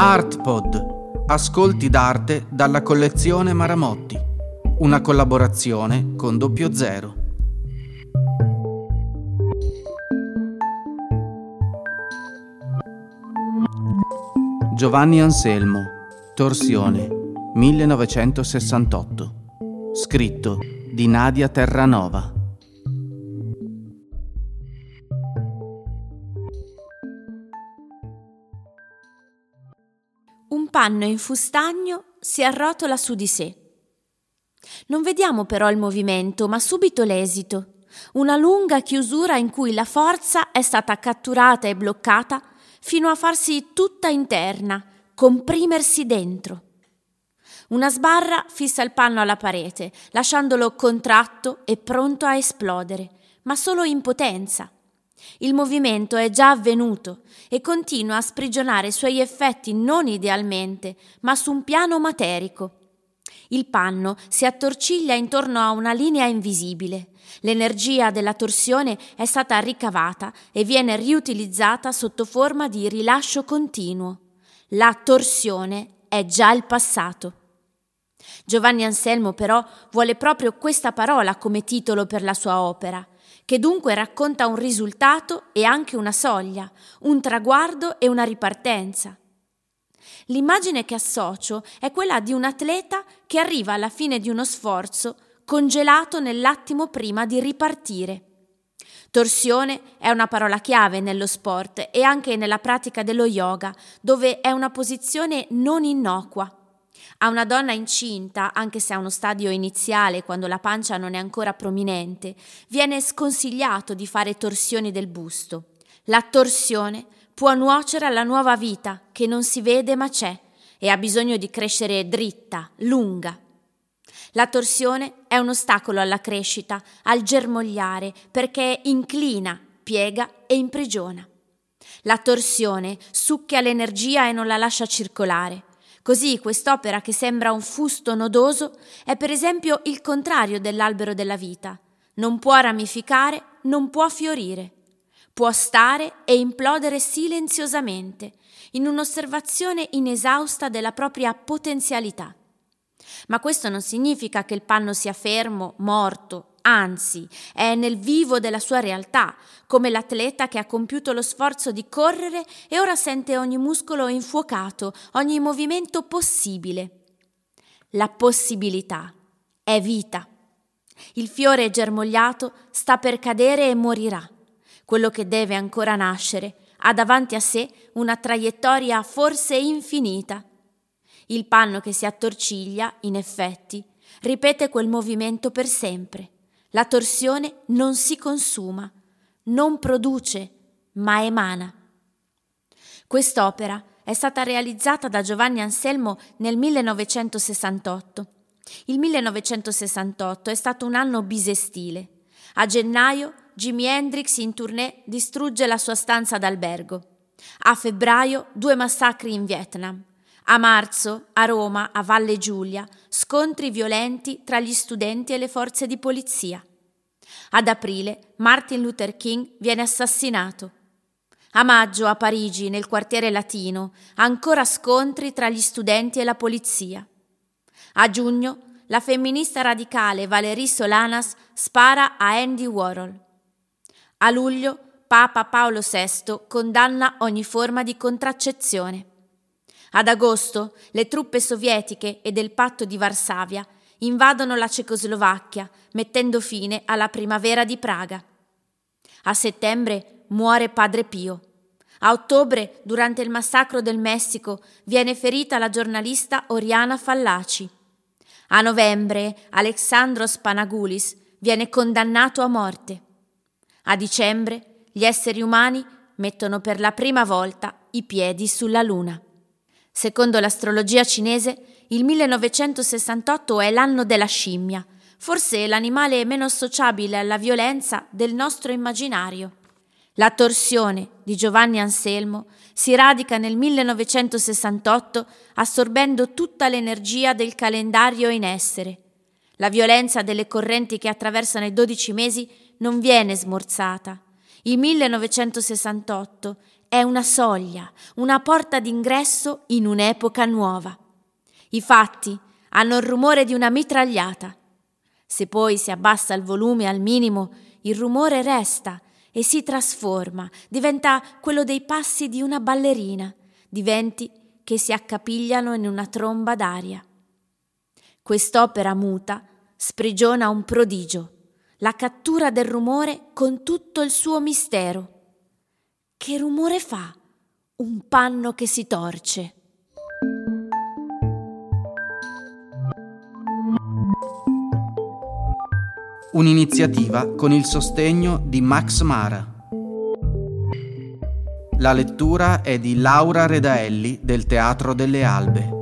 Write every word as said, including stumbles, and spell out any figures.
Artpod, ascolti d'arte dalla collezione Maramotti, una collaborazione con Doppio Zero. Giovanni Anselmo, Torsione, millenovecentosessantotto. Scritto di Nadia Terranova. Un panno in fustagno si arrotola su di sé. Non vediamo però il movimento, ma subito l'esito. Una lunga chiusura in cui la forza è stata catturata e bloccata fino a farsi tutta interna, comprimersi dentro. Una sbarra fissa il panno alla parete, lasciandolo contratto e pronto a esplodere, ma solo in potenza. Il movimento è già avvenuto e continua a sprigionare i suoi effetti non idealmente, ma su un piano materico. Il panno si attorciglia intorno a una linea invisibile. L'energia della torsione è stata ricavata e viene riutilizzata sotto forma di rilascio continuo. La torsione è già il passato. Giovanni Anselmo però vuole proprio questa parola come titolo per la sua opera, che dunque racconta un risultato e anche una soglia, un traguardo e una ripartenza. L'immagine che associo è quella di un atleta che arriva alla fine di uno sforzo congelato nell'attimo prima di ripartire. Torsione è una parola chiave nello sport e anche nella pratica dello yoga, dove è una posizione non innocua. A una donna incinta, anche se a uno stadio iniziale, quando la pancia non è ancora prominente, viene sconsigliato di fare torsioni del busto. La torsione può nuocere alla nuova vita, che non si vede ma c'è, e ha bisogno di crescere dritta, lunga. La torsione è un ostacolo alla crescita, al germogliare, perché inclina, piega e imprigiona. La torsione succhia l'energia e non la lascia circolare. Così quest'opera, che sembra un fusto nodoso, è per esempio il contrario dell'albero della vita. Non può ramificare, non può fiorire. Può stare e implodere silenziosamente, in un'osservazione inesausta della propria potenzialità. Ma questo non significa che il panno sia fermo, morto, anzi, è nel vivo della sua realtà, come l'atleta che ha compiuto lo sforzo di correre e ora sente ogni muscolo infuocato, ogni movimento possibile. La possibilità è vita. Il fiore germogliato sta per cadere e morirà. Quello che deve ancora nascere ha davanti a sé una traiettoria forse infinita. Il panno che si attorciglia, in effetti, ripete quel movimento per sempre. La torsione non si consuma, non produce, ma emana. Quest'opera è stata realizzata da Giovanni Anselmo nel millenovecentosessantotto. Il millenovecentosessantotto è stato un anno bisestile. A gennaio Jimi Hendrix in tournée distrugge la sua stanza d'albergo. A febbraio due massacri in Vietnam. A marzo, a Roma, a Valle Giulia, scontri violenti tra gli studenti e le forze di polizia. Ad aprile, Martin Luther King viene assassinato. A maggio, a Parigi, nel quartiere latino, ancora scontri tra gli studenti e la polizia. A giugno, la femminista radicale Valerie Solanas spara a Andy Warhol. A luglio, Papa Paolo sesto condanna ogni forma di contraccezione. Ad agosto le truppe sovietiche e del Patto di Varsavia invadono la Cecoslovacchia, mettendo fine alla primavera di Praga. A settembre muore Padre Pio. A ottobre, durante il massacro del Messico, viene ferita la giornalista Oriana Fallaci. A novembre Alexandros Panagoulis viene condannato a morte. A dicembre gli esseri umani mettono per la prima volta i piedi sulla Luna. Secondo l'astrologia cinese, il millenovecentosessantotto è l'anno della scimmia, forse l'animale meno sociabile alla violenza del nostro immaginario. La torsione di Giovanni Anselmo si radica nel millenovecentosessantotto assorbendo tutta l'energia del calendario in essere. La violenza delle correnti che attraversano i dodici mesi non viene smorzata. Il millenovecentosessantotto è una soglia, una porta d'ingresso in un'epoca nuova. I fatti hanno il rumore di una mitragliata. Se poi si abbassa il volume al minimo, il rumore resta e si trasforma, diventa quello dei passi di una ballerina, di venti che si accapigliano in una tromba d'aria. Quest'opera muta sprigiona un prodigio, la cattura del rumore con tutto il suo mistero. Che rumore fa un panno che si torce? Un'iniziativa con il sostegno di Max Mara. La lettura è di Laura Redaelli del Teatro delle Albe.